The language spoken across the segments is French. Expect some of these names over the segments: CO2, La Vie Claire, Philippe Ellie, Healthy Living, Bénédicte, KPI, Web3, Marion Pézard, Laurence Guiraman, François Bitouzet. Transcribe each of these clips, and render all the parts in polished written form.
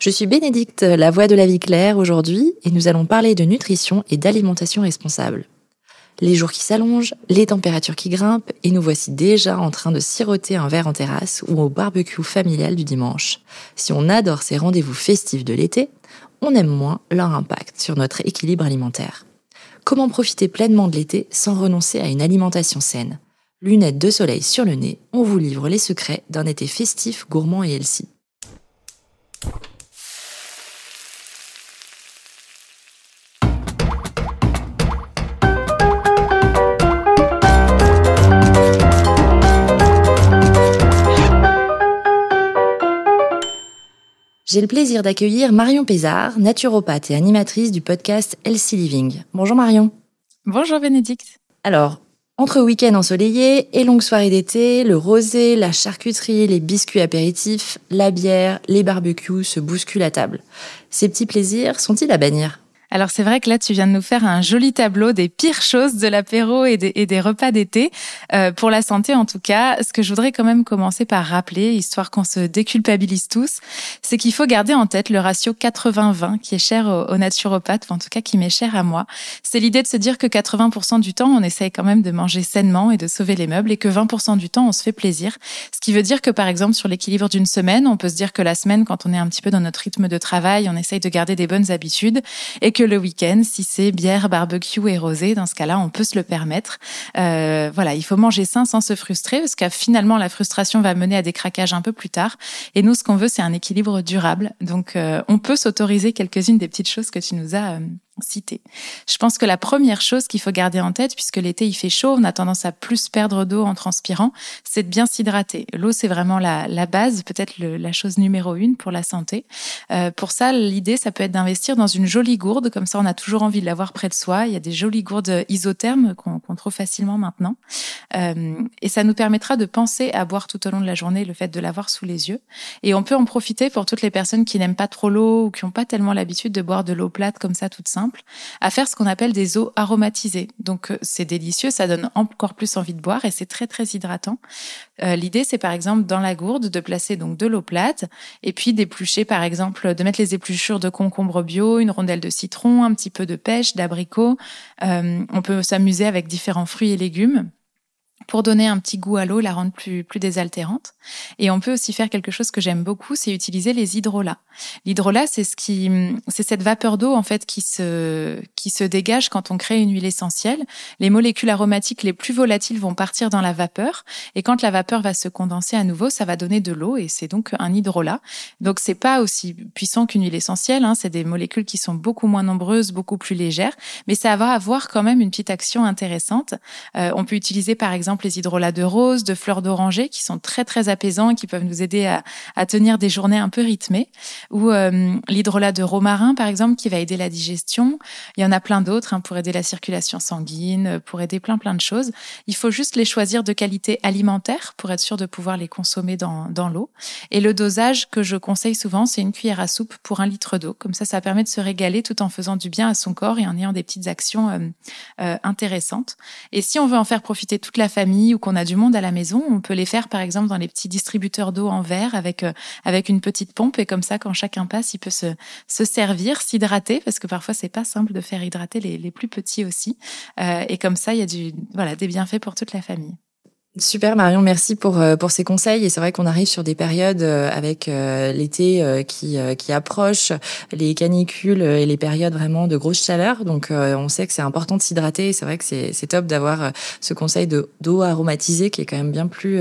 Je suis Bénédicte, la voix de la vie claire aujourd'hui, et nous allons parler de nutrition et d'alimentation responsable. Les jours qui s'allongent, les températures qui grimpent, et nous voici déjà en train de siroter un verre en terrasse ou au barbecue familial du dimanche. Si on adore ces rendez-vous festifs de l'été, on aime moins leur impact sur notre équilibre alimentaire. Comment profiter pleinement de l'été sans renoncer à une alimentation saine ? Lunettes de soleil sur le nez, on vous livre les secrets d'un été festif, gourmand et healthy. J'ai le plaisir d'accueillir Marion Pézard, naturopathe et animatrice du podcast Healthy Living. Bonjour Marion. Bonjour Bénédicte. Alors, entre week-ends ensoleillés et longues soirées d'été, le rosé, la charcuterie, les biscuits apéritifs, la bière, les barbecues se bousculent à table. Ces petits plaisirs sont-ils à bannir ? Alors c'est vrai que là, tu viens de nous faire un joli tableau des pires choses de l'apéro et des repas d'été. Pour la santé en tout cas, ce que je voudrais quand même commencer par rappeler, histoire qu'on se déculpabilise tous, c'est qu'il faut garder en tête le ratio 80-20 qui est cher aux naturopathes, ou en tout cas qui m'est cher à moi. C'est l'idée de se dire que 80% du temps, on essaye quand même de manger sainement et de sauver les meubles, et que 20% du temps, on se fait plaisir. Ce qui veut dire que par exemple, sur l'équilibre d'une semaine, on peut se dire que la semaine, quand on est un petit peu dans notre rythme de travail, on essaye de garder des bonnes habitudes, et que le week-end, si c'est bière, barbecue et rosé, dans ce cas-là, on peut se le permettre. Voilà, il faut manger sain sans se frustrer, parce que finalement, la frustration va mener à des craquages un peu plus tard. Et nous, ce qu'on veut, c'est un équilibre durable. Donc, on peut s'autoriser quelques-unes des petites choses que tu nous as citées. Je pense que la première chose qu'il faut garder en tête, puisque l'été, il fait chaud, on a tendance à plus perdre d'eau en transpirant, c'est de bien s'hydrater. L'eau, c'est vraiment la base, peut-être la chose numéro 1 pour la santé. Pour ça, l'idée, ça peut être d'investir dans une jolie gourde. Comme ça, on a toujours envie de l'avoir près de soi. Il y a des jolies gourdes isothermes qu'on trouve facilement maintenant. Et ça nous permettra de penser à boire tout au long de la journée, le fait de l'avoir sous les yeux. Et on peut en profiter pour toutes les personnes qui n'aiment pas trop l'eau ou qui n'ont pas tellement l'habitude de boire de l'eau plate comme ça, toute simple, à faire ce qu'on appelle des eaux aromatisées. Donc, c'est délicieux, ça donne encore plus envie de boire et c'est très, très hydratant. L'idée, c'est par exemple, dans la gourde, de placer donc de l'eau plate et puis d'éplucher, par exemple, de mettre les épluchures de concombre bio, une rondelle de citron, un petit peu de pêche, d'abricot. On peut s'amuser avec différents fruits et légumes pour donner un petit goût à l'eau, la rendre plus désaltérante. Et on peut aussi faire quelque chose que j'aime beaucoup, c'est utiliser les hydrolats. L'hydrolat, c'est cette vapeur d'eau en fait qui se dégage quand on crée une huile essentielle. Les molécules aromatiques les plus volatiles vont partir dans la vapeur, et quand la vapeur va se condenser à nouveau, ça va donner de l'eau, et c'est donc un hydrolat. Donc c'est pas aussi puissant qu'une huile essentielle, hein, c'est des molécules qui sont beaucoup moins nombreuses, beaucoup plus légères, mais ça va avoir quand même une petite action intéressante. On peut utiliser par exemple les hydrolats de rose, de fleurs d'oranger qui sont très très apaisants, qui peuvent nous aider à tenir des journées un peu rythmées, ou l'hydrolat de romarin par exemple qui va aider la digestion. Il y en a plein d'autres hein, pour aider la circulation sanguine, pour aider plein de choses. Il faut juste les choisir de qualité alimentaire pour être sûr de pouvoir les consommer dans l'eau. Et le dosage que je conseille souvent, c'est une cuillère à soupe pour 1 litre d'eau. Comme ça permet de se régaler tout en faisant du bien à son corps et en ayant des petites actions intéressantes. Et si on veut en faire profiter toute la famille ou qu'on a du monde à la maison, on peut les faire par exemple dans les petits distributeurs d'eau en verre avec une petite pompe, et comme ça quand chacun passe, il peut se servir, s'hydrater, parce que parfois c'est pas simple de faire hydrater les plus petits aussi, et comme ça il y a des bienfaits pour toute la famille. Super Marion, merci pour ces conseils. Et c'est vrai qu'on arrive sur des périodes avec l'été qui approche, les canicules et les périodes vraiment de grosse chaleur. Donc on sait que c'est important de s'hydrater. Et c'est vrai que c'est top d'avoir ce conseil d'eau aromatisée qui est quand même bien plus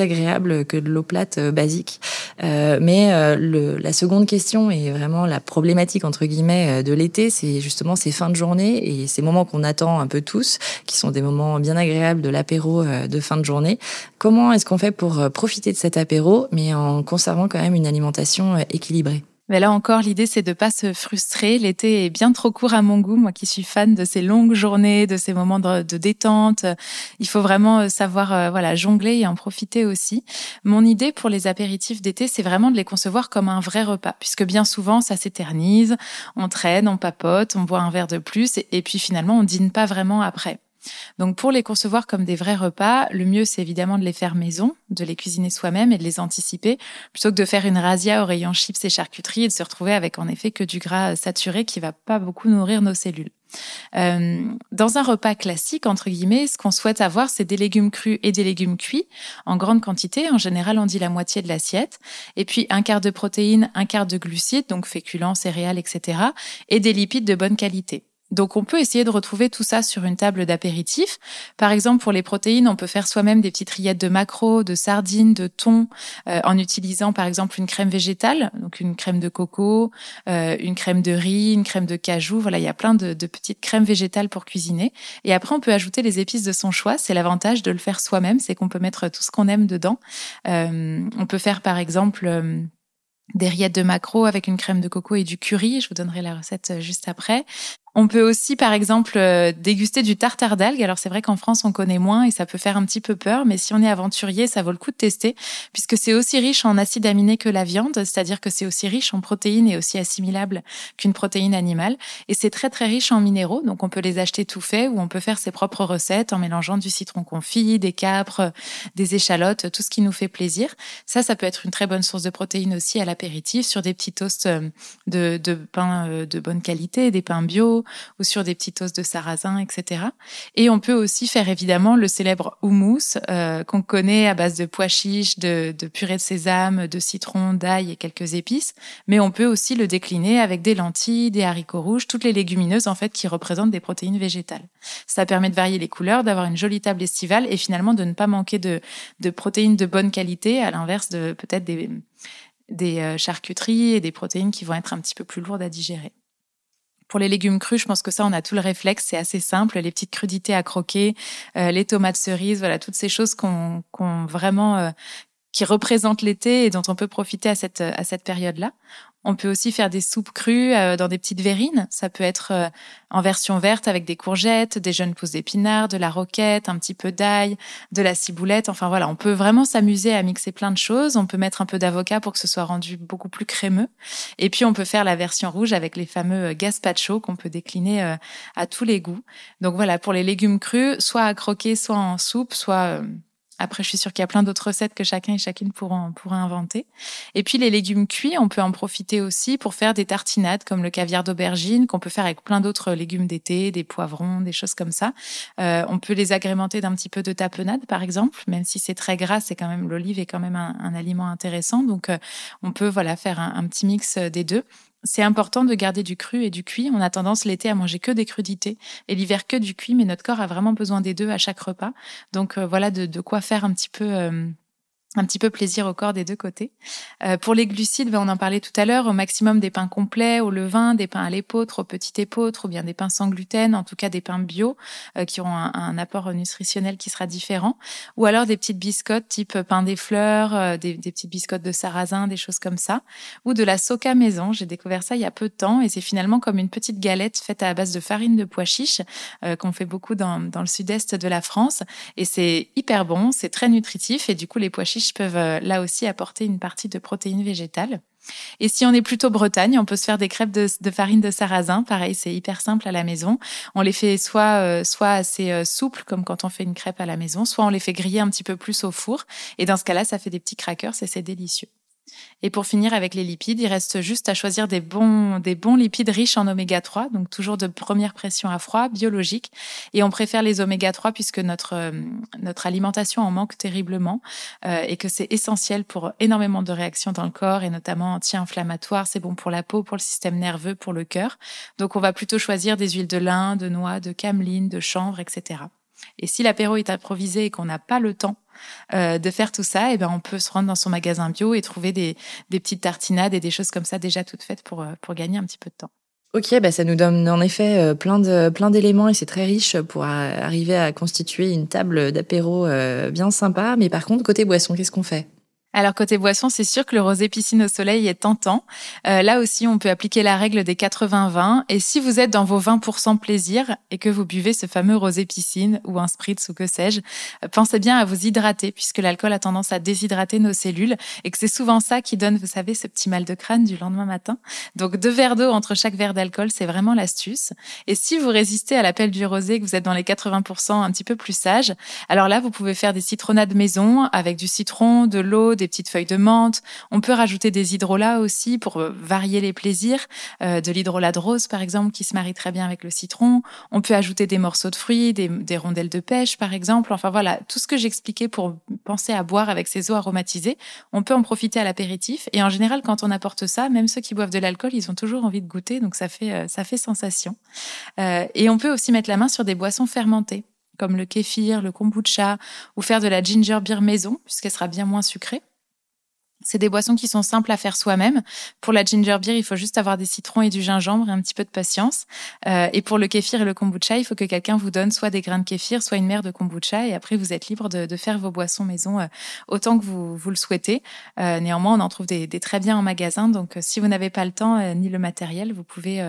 agréable que de l'eau plate basique. Mais la seconde question est vraiment la problématique entre guillemets de l'été, c'est justement ces fins de journée et ces moments qu'on attend un peu tous, qui sont des moments bien agréables de l'apéro de fin de journée. Comment est-ce qu'on fait pour profiter de cet apéro, mais en conservant quand même une alimentation équilibrée ? Mais là encore, l'idée, c'est de pas se frustrer. L'été est bien trop court à mon goût, moi qui suis fan de ces longues journées, de ces moments de détente. Il faut vraiment savoir jongler et en profiter aussi. Mon idée pour les apéritifs d'été, c'est vraiment de les concevoir comme un vrai repas, puisque bien souvent, ça s'éternise, on traîne, on papote, on boit un verre de plus, et puis finalement, on dîne pas vraiment après. Donc, pour les concevoir comme des vrais repas, le mieux, c'est évidemment de les faire maison, de les cuisiner soi-même et de les anticiper, plutôt que de faire une razzia au rayon chips et charcuterie et de se retrouver avec, en effet, que du gras saturé qui va pas beaucoup nourrir nos cellules. Dans un repas classique, entre guillemets, ce qu'on souhaite avoir, c'est des légumes crus et des légumes cuits, en grande quantité. En général, on dit la moitié de l'assiette. Et puis, 1/4 de protéines, 1/4 de glucides, donc féculents, céréales, etc. et des lipides de bonne qualité. Donc, on peut essayer de retrouver tout ça sur une table d'apéritif. Par exemple, pour les protéines, on peut faire soi-même des petites rillettes de maquereau, de sardines, de thon, en utilisant, par exemple, une crème végétale, donc une crème de coco, une crème de riz, une crème de cajou. Voilà, il y a plein de petites crèmes végétales pour cuisiner. Et après, on peut ajouter les épices de son choix. C'est l'avantage de le faire soi-même, c'est qu'on peut mettre tout ce qu'on aime dedans. On peut faire, par exemple... des rillettes de maquereau avec une crème de coco et du curry. Je vous donnerai la recette juste après. On peut aussi, par exemple, déguster du tartare d'algues. Alors, c'est vrai qu'en France, on connaît moins et ça peut faire un petit peu peur, mais si on est aventurier, ça vaut le coup de tester puisque c'est aussi riche en acides aminés que la viande, c'est-à-dire que c'est aussi riche en protéines et aussi assimilable qu'une protéine animale. Et c'est très, très riche en minéraux. Donc, on peut les acheter tout faits ou on peut faire ses propres recettes en mélangeant du citron confit, des capres, des échalotes, tout ce qui nous fait plaisir. Ça peut être une très bonne source de protéines aussi à la apéritif, sur des petits toasts de pain de bonne qualité, des pains bio, ou sur des petits toasts de sarrasin, etc. Et on peut aussi faire évidemment le célèbre houmous qu'on connaît à base de pois chiches, de purée de sésame, de citron, d'ail et quelques épices. Mais on peut aussi le décliner avec des lentilles, des haricots rouges, toutes les légumineuses en fait qui représentent des protéines végétales. Ça permet de varier les couleurs, d'avoir une jolie table estivale et finalement de ne pas manquer de protéines de bonne qualité, à l'inverse de peut-être des charcuteries et des protéines qui vont être un petit peu plus lourdes à digérer. Pour les légumes crus, je pense que ça, on a tout le réflexe, c'est assez simple, les petites crudités à croquer, les tomates cerises, voilà, toutes ces choses qu'on vraiment qui représentent l'été et dont on peut profiter à cette période-là. On peut aussi faire des soupes crues dans des petites verrines. Ça peut être en version verte avec des courgettes, des jeunes pousses d'épinards, de la roquette, un petit peu d'ail, de la ciboulette. Enfin voilà, on peut vraiment s'amuser à mixer plein de choses. On peut mettre un peu d'avocat pour que ce soit rendu beaucoup plus crémeux. Et puis on peut faire la version rouge avec les fameux gazpacho qu'on peut décliner à tous les goûts. Donc voilà, pour les légumes crus, soit à croquer, soit en soupe, soit... Après, je suis sûre qu'il y a plein d'autres recettes que chacun et chacune pourra inventer. Et puis, les légumes cuits, on peut en profiter aussi pour faire des tartinades, comme le caviar d'aubergine, qu'on peut faire avec plein d'autres légumes d'été, des poivrons, des choses comme ça. On peut les agrémenter d'un petit peu de tapenade, par exemple. Même si c'est très gras, c'est quand même, l'olive est quand même un aliment intéressant. Donc, on peut, voilà, faire un petit mix des deux. C'est important de garder du cru et du cuit. On a tendance l'été à manger que des crudités et l'hiver que du cuit, mais notre corps a vraiment besoin des deux à chaque repas. Donc voilà de quoi faire un petit peu plaisir au corps des deux côtés. Pour les glucides, on en parlait tout à l'heure, au maximum des pains complets, au levain, des pains à l'épeautre, aux petites épeautres, ou bien des pains sans gluten, en tout cas des pains bio qui auront un apport nutritionnel qui sera différent, ou alors des petites biscottes type pain des fleurs, des petites biscottes de sarrasin, des choses comme ça, ou de la soca maison. J'ai découvert ça il y a peu de temps et c'est finalement comme une petite galette faite à base de farine de pois chiche qu'on fait beaucoup dans le sud-est de la France et c'est hyper bon, c'est très nutritif et du coup les pois chiches peuvent là aussi apporter une partie de protéines végétales. Et si on est plutôt Bretagne, on peut se faire des crêpes de farine de sarrasin. Pareil, c'est hyper simple à la maison. On les fait soit assez souples, comme quand on fait une crêpe à la maison, soit on les fait griller un petit peu plus au four. Et dans ce cas-là, ça fait des petits crackers et c'est délicieux. Et pour finir avec les lipides, il reste juste à choisir des bons lipides riches en oméga 3, donc toujours de première pression à froid, biologique. Et on préfère les oméga 3 puisque notre alimentation en manque terriblement et que c'est essentiel pour énormément de réactions dans le corps et notamment anti-inflammatoire. C'est bon pour la peau, pour le système nerveux, pour le cœur. Donc on va plutôt choisir des huiles de lin, de noix, de cameline, de chanvre, etc. Et si l'apéro est improvisé et qu'on n'a pas le temps de faire tout ça, et ben on peut se rendre dans son magasin bio et trouver des petites tartinades et des choses comme ça déjà toutes faites pour gagner un petit peu de temps. Ok, bah ça nous donne en effet plein d'éléments et c'est très riche pour arriver à constituer une table d'apéro bien sympa. Mais par contre, côté boisson, qu'est-ce qu'on fait ? Alors côté boisson, c'est sûr que le rosé piscine au soleil est tentant. Là aussi, on peut appliquer la règle des 80-20. Et si vous êtes dans vos 20% plaisir et que vous buvez ce fameux rosé piscine ou un spritz ou que sais-je, pensez bien à vous hydrater puisque l'alcool a tendance à déshydrater nos cellules et que c'est souvent ça qui donne, vous savez, ce petit mal de crâne du lendemain matin. Donc 2 verres d'eau entre chaque verre d'alcool, c'est vraiment l'astuce. Et si vous résistez à l'appel du rosé, que vous êtes dans les 80% un petit peu plus sage, alors là, vous pouvez faire des citronnades maison avec du citron, de l'eau, des petites feuilles de menthe. On peut rajouter des hydrolats aussi pour varier les plaisirs. De l'hydrolat de rose, par exemple, qui se marie très bien avec le citron. On peut ajouter des morceaux de fruits, des rondelles de pêche, par exemple. Enfin voilà, tout ce que j'expliquais pour penser à boire avec ces eaux aromatisées, on peut en profiter à l'apéritif. Et en général, quand on apporte ça, même ceux qui boivent de l'alcool, ils ont toujours envie de goûter, donc ça fait sensation. Et on peut aussi mettre la main sur des boissons fermentées, comme le kéfir, le kombucha, ou faire de la ginger beer maison, puisqu'elle sera bien moins sucrée. C'est des boissons qui sont simples à faire soi-même. Pour la ginger beer, il faut juste avoir des citrons et du gingembre et un petit peu de patience. Et pour le kéfir et le kombucha, il faut que quelqu'un vous donne soit des grains de kéfir, soit une mer de kombucha. Et après, vous êtes libre de faire vos boissons maison autant que vous le souhaitez. Néanmoins, on en trouve des très bien en magasin. Donc, si vous n'avez pas le temps ni le matériel, vous pouvez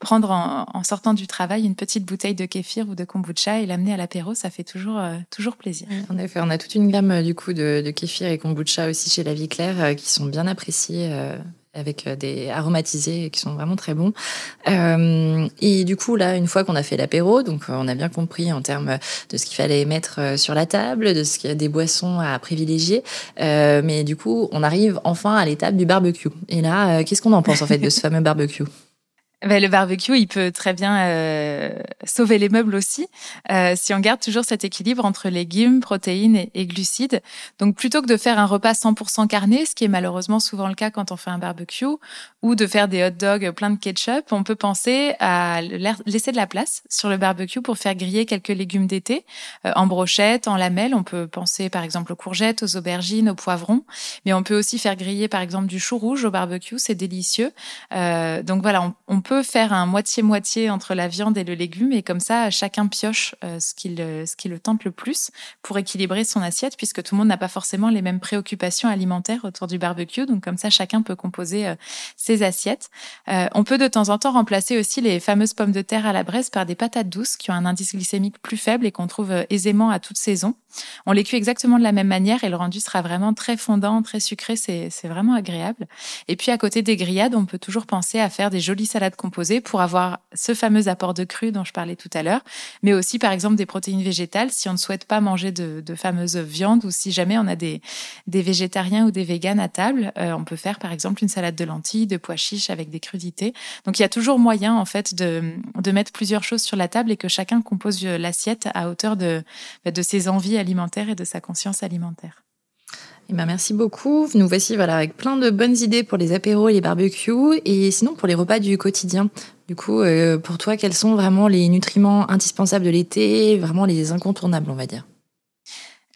prendre en sortant du travail une petite bouteille de kéfir ou de kombucha et l'amener à l'apéro. Ça fait toujours plaisir. En effet, on a toute une gamme du coup de kéfir et kombucha aussi chez La Vie Claire, qui sont bien appréciés avec des aromatisés qui sont vraiment très bons. Et du coup, là, une fois qu'on a fait l'apéro, donc on a bien compris en termes de ce qu'il fallait mettre sur la table, de ce qu'il y a des boissons à privilégier. Mais du coup, on arrive enfin à l'étape du barbecue. Et là, qu'est-ce qu'on en pense en fait de ce fameux barbecue ? Ben, le barbecue, il peut très bien sauver les meubles aussi, si on garde toujours cet équilibre entre légumes, protéines et glucides. Donc, plutôt que de faire un repas 100% carné, ce qui est malheureusement souvent le cas quand on fait un barbecue, ou de faire des hot dogs plein de ketchup, on peut penser à laisser de la place sur le barbecue pour faire griller quelques légumes d'été, en brochette, en lamelles. On peut penser par exemple aux courgettes, aux aubergines, aux poivrons, mais on peut aussi faire griller par exemple du chou rouge au barbecue, c'est délicieux. Donc voilà, on peut faire un moitié-moitié entre la viande et le légume et comme ça, chacun pioche ce qui le tente le plus pour équilibrer son assiette puisque tout le monde n'a pas forcément les mêmes préoccupations alimentaires autour du barbecue. Donc comme ça, chacun peut composer ses assiettes. On peut de temps en temps remplacer aussi les fameuses pommes de terre à la braise par des patates douces qui ont un indice glycémique plus faible et qu'on trouve aisément à toute saison. On les cuit exactement de la même manière et le rendu sera vraiment très fondant, très sucré. C'est vraiment agréable. Et puis à côté des grillades, on peut toujours penser à faire des jolies salades composé pour avoir ce fameux apport de cru dont je parlais tout à l'heure, mais aussi par exemple des protéines végétales si on ne souhaite pas manger de fameuses viandes ou si jamais on a des végétariens ou des véganes à table, on peut faire par exemple une salade de lentilles, de pois chiches avec des crudités. Donc il y a toujours moyen en fait de mettre plusieurs choses sur la table et que chacun compose l'assiette à hauteur de ses envies alimentaires et de sa conscience alimentaire. Eh ben merci beaucoup. Nous voici voilà avec plein de bonnes idées pour les apéros et les barbecues et sinon pour les repas du quotidien. Du coup, pour toi, quels sont vraiment les nutriments indispensables de l'été, vraiment les incontournables, on va dire ?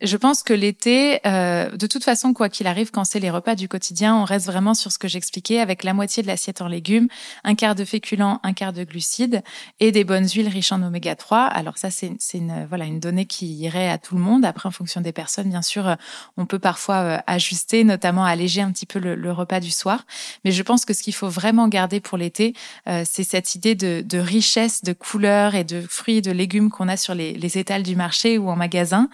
Je pense que l'été, de toute façon, quoi qu'il arrive, quand c'est les repas du quotidien, on reste vraiment sur ce que j'expliquais avec la moitié de l'assiette en légumes, 1/4 de féculents, 1/4 de glucides et des bonnes huiles riches en oméga 3. Alors ça, c'est une donnée qui irait à tout le monde. Après, en fonction des personnes, bien sûr, on peut parfois ajuster, notamment alléger un petit peu le repas du soir. Mais je pense que ce qu'il faut vraiment garder pour l'été, c'est cette idée de richesse, de couleurs et de fruits et de légumes qu'on a sur les étals du marché ou en magasin.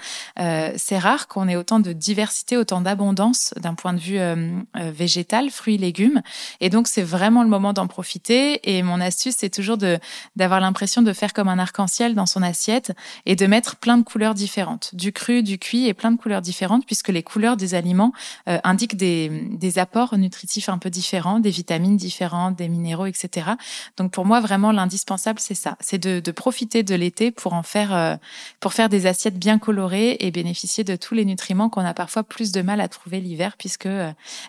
C'est rare qu'on ait autant de diversité, autant d'abondance d'un point de vue végétal, fruits, légumes. Et donc, c'est vraiment le moment d'en profiter. Et mon astuce, c'est toujours d'avoir l'impression de faire comme un arc-en-ciel dans son assiette et de mettre plein de couleurs différentes. Du cru, du cuit et plein de couleurs différentes puisque les couleurs des aliments indiquent des apports nutritifs un peu différents, des vitamines différentes, des minéraux, etc. Donc, pour moi, vraiment, l'indispensable, c'est ça. C'est de profiter de l'été pour faire des assiettes bien colorées et bénéficier de tous les nutriments qu'on a parfois plus de mal à trouver l'hiver puisque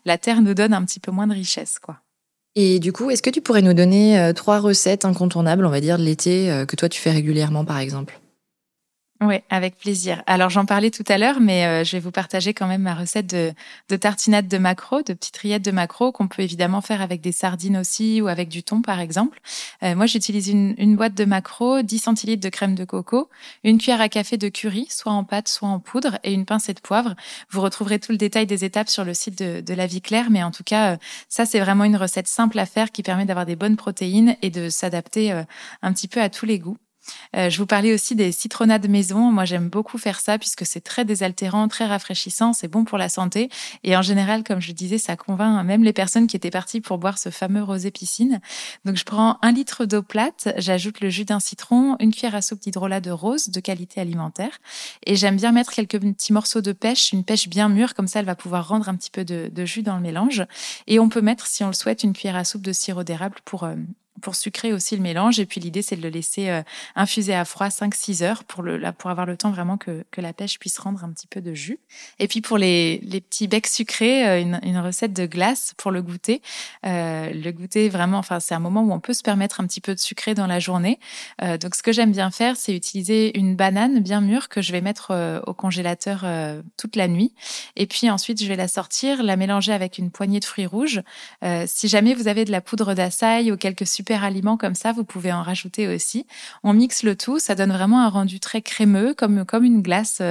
la terre nous donne un petit peu moins de richesse, quoi. Et du coup, est-ce que tu pourrais nous donner 3 recettes incontournables, on va dire, de l'été que toi tu fais régulièrement par exemple ? Oui, avec plaisir. Alors, j'en parlais tout à l'heure, mais je vais vous partager quand même ma recette de tartinades de maquereau, de petites rillettes de maquereau qu'on peut évidemment faire avec des sardines aussi ou avec du thon, par exemple. Moi, j'utilise une boîte de maquereau, 10 centilitres de crème de coco, une cuillère à café de curry, soit en pâte, soit en poudre, et une pincée de poivre. Vous retrouverez tout le détail des étapes sur le site de La Vie Claire, mais en tout cas, ça, c'est vraiment une recette simple à faire qui permet d'avoir des bonnes protéines et de s'adapter un petit peu à tous les goûts. Je vous parlais aussi des citronnades maison. Moi, j'aime beaucoup faire ça puisque c'est très désaltérant, très rafraîchissant, c'est bon pour la santé. Et en général, comme je le disais, ça convainc même les personnes qui étaient parties pour boire ce fameux rosé piscine. Donc, je prends 1 litre d'eau plate, j'ajoute le jus d'un citron, une cuillère à soupe d'hydrolat de rose de qualité alimentaire. Et j'aime bien mettre quelques petits morceaux de pêche, une pêche bien mûre, comme ça, elle va pouvoir rendre un petit peu de jus dans le mélange. Et on peut mettre, si on le souhaite, une cuillère à soupe de sirop d'érable pour sucrer aussi le mélange. Et puis, l'idée, c'est de le laisser infuser à froid 5-6 heures pour avoir le temps vraiment que la pêche puisse rendre un petit peu de jus. Et puis, pour les petits becs sucrés, une recette de glace pour le goûter. Le goûter, vraiment, enfin, c'est un moment où on peut se permettre un petit peu de sucré dans la journée. Donc, ce que j'aime bien faire, c'est utiliser une banane bien mûre que je vais mettre au congélateur toute la nuit. Et puis, ensuite, je vais la sortir, la mélanger avec une poignée de fruits rouges. Si jamais vous avez de la poudre d'açaï ou quelques super aliments comme ça, vous pouvez en rajouter aussi. On mixe le tout, ça donne vraiment un rendu très crémeux, comme une glace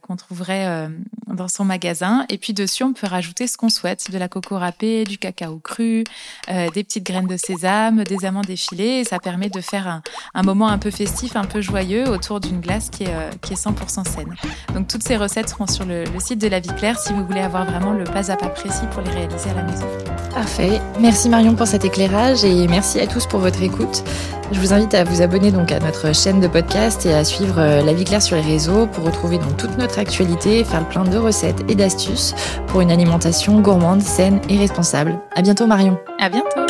qu'on trouverait dans son magasin. Et puis dessus, on peut rajouter ce qu'on souhaite, de la coco râpée, du cacao cru, des petites graines de sésame, des amandes effilées. Et ça permet de faire un moment un peu festif, un peu joyeux autour d'une glace qui est 100% saine. Donc toutes ces recettes seront sur le site de La Vie Claire si vous voulez avoir vraiment le pas à pas précis pour les réaliser à la maison. Parfait. Merci Marion pour cet éclairage et merci à tous pour votre écoute. Je vous invite à vous abonner donc à notre chaîne de podcast et à suivre La Vie Claire sur les réseaux pour retrouver donc toute notre actualité, faire le plein de recettes et d'astuces pour une alimentation gourmande, saine et responsable. À bientôt Marion. À bientôt.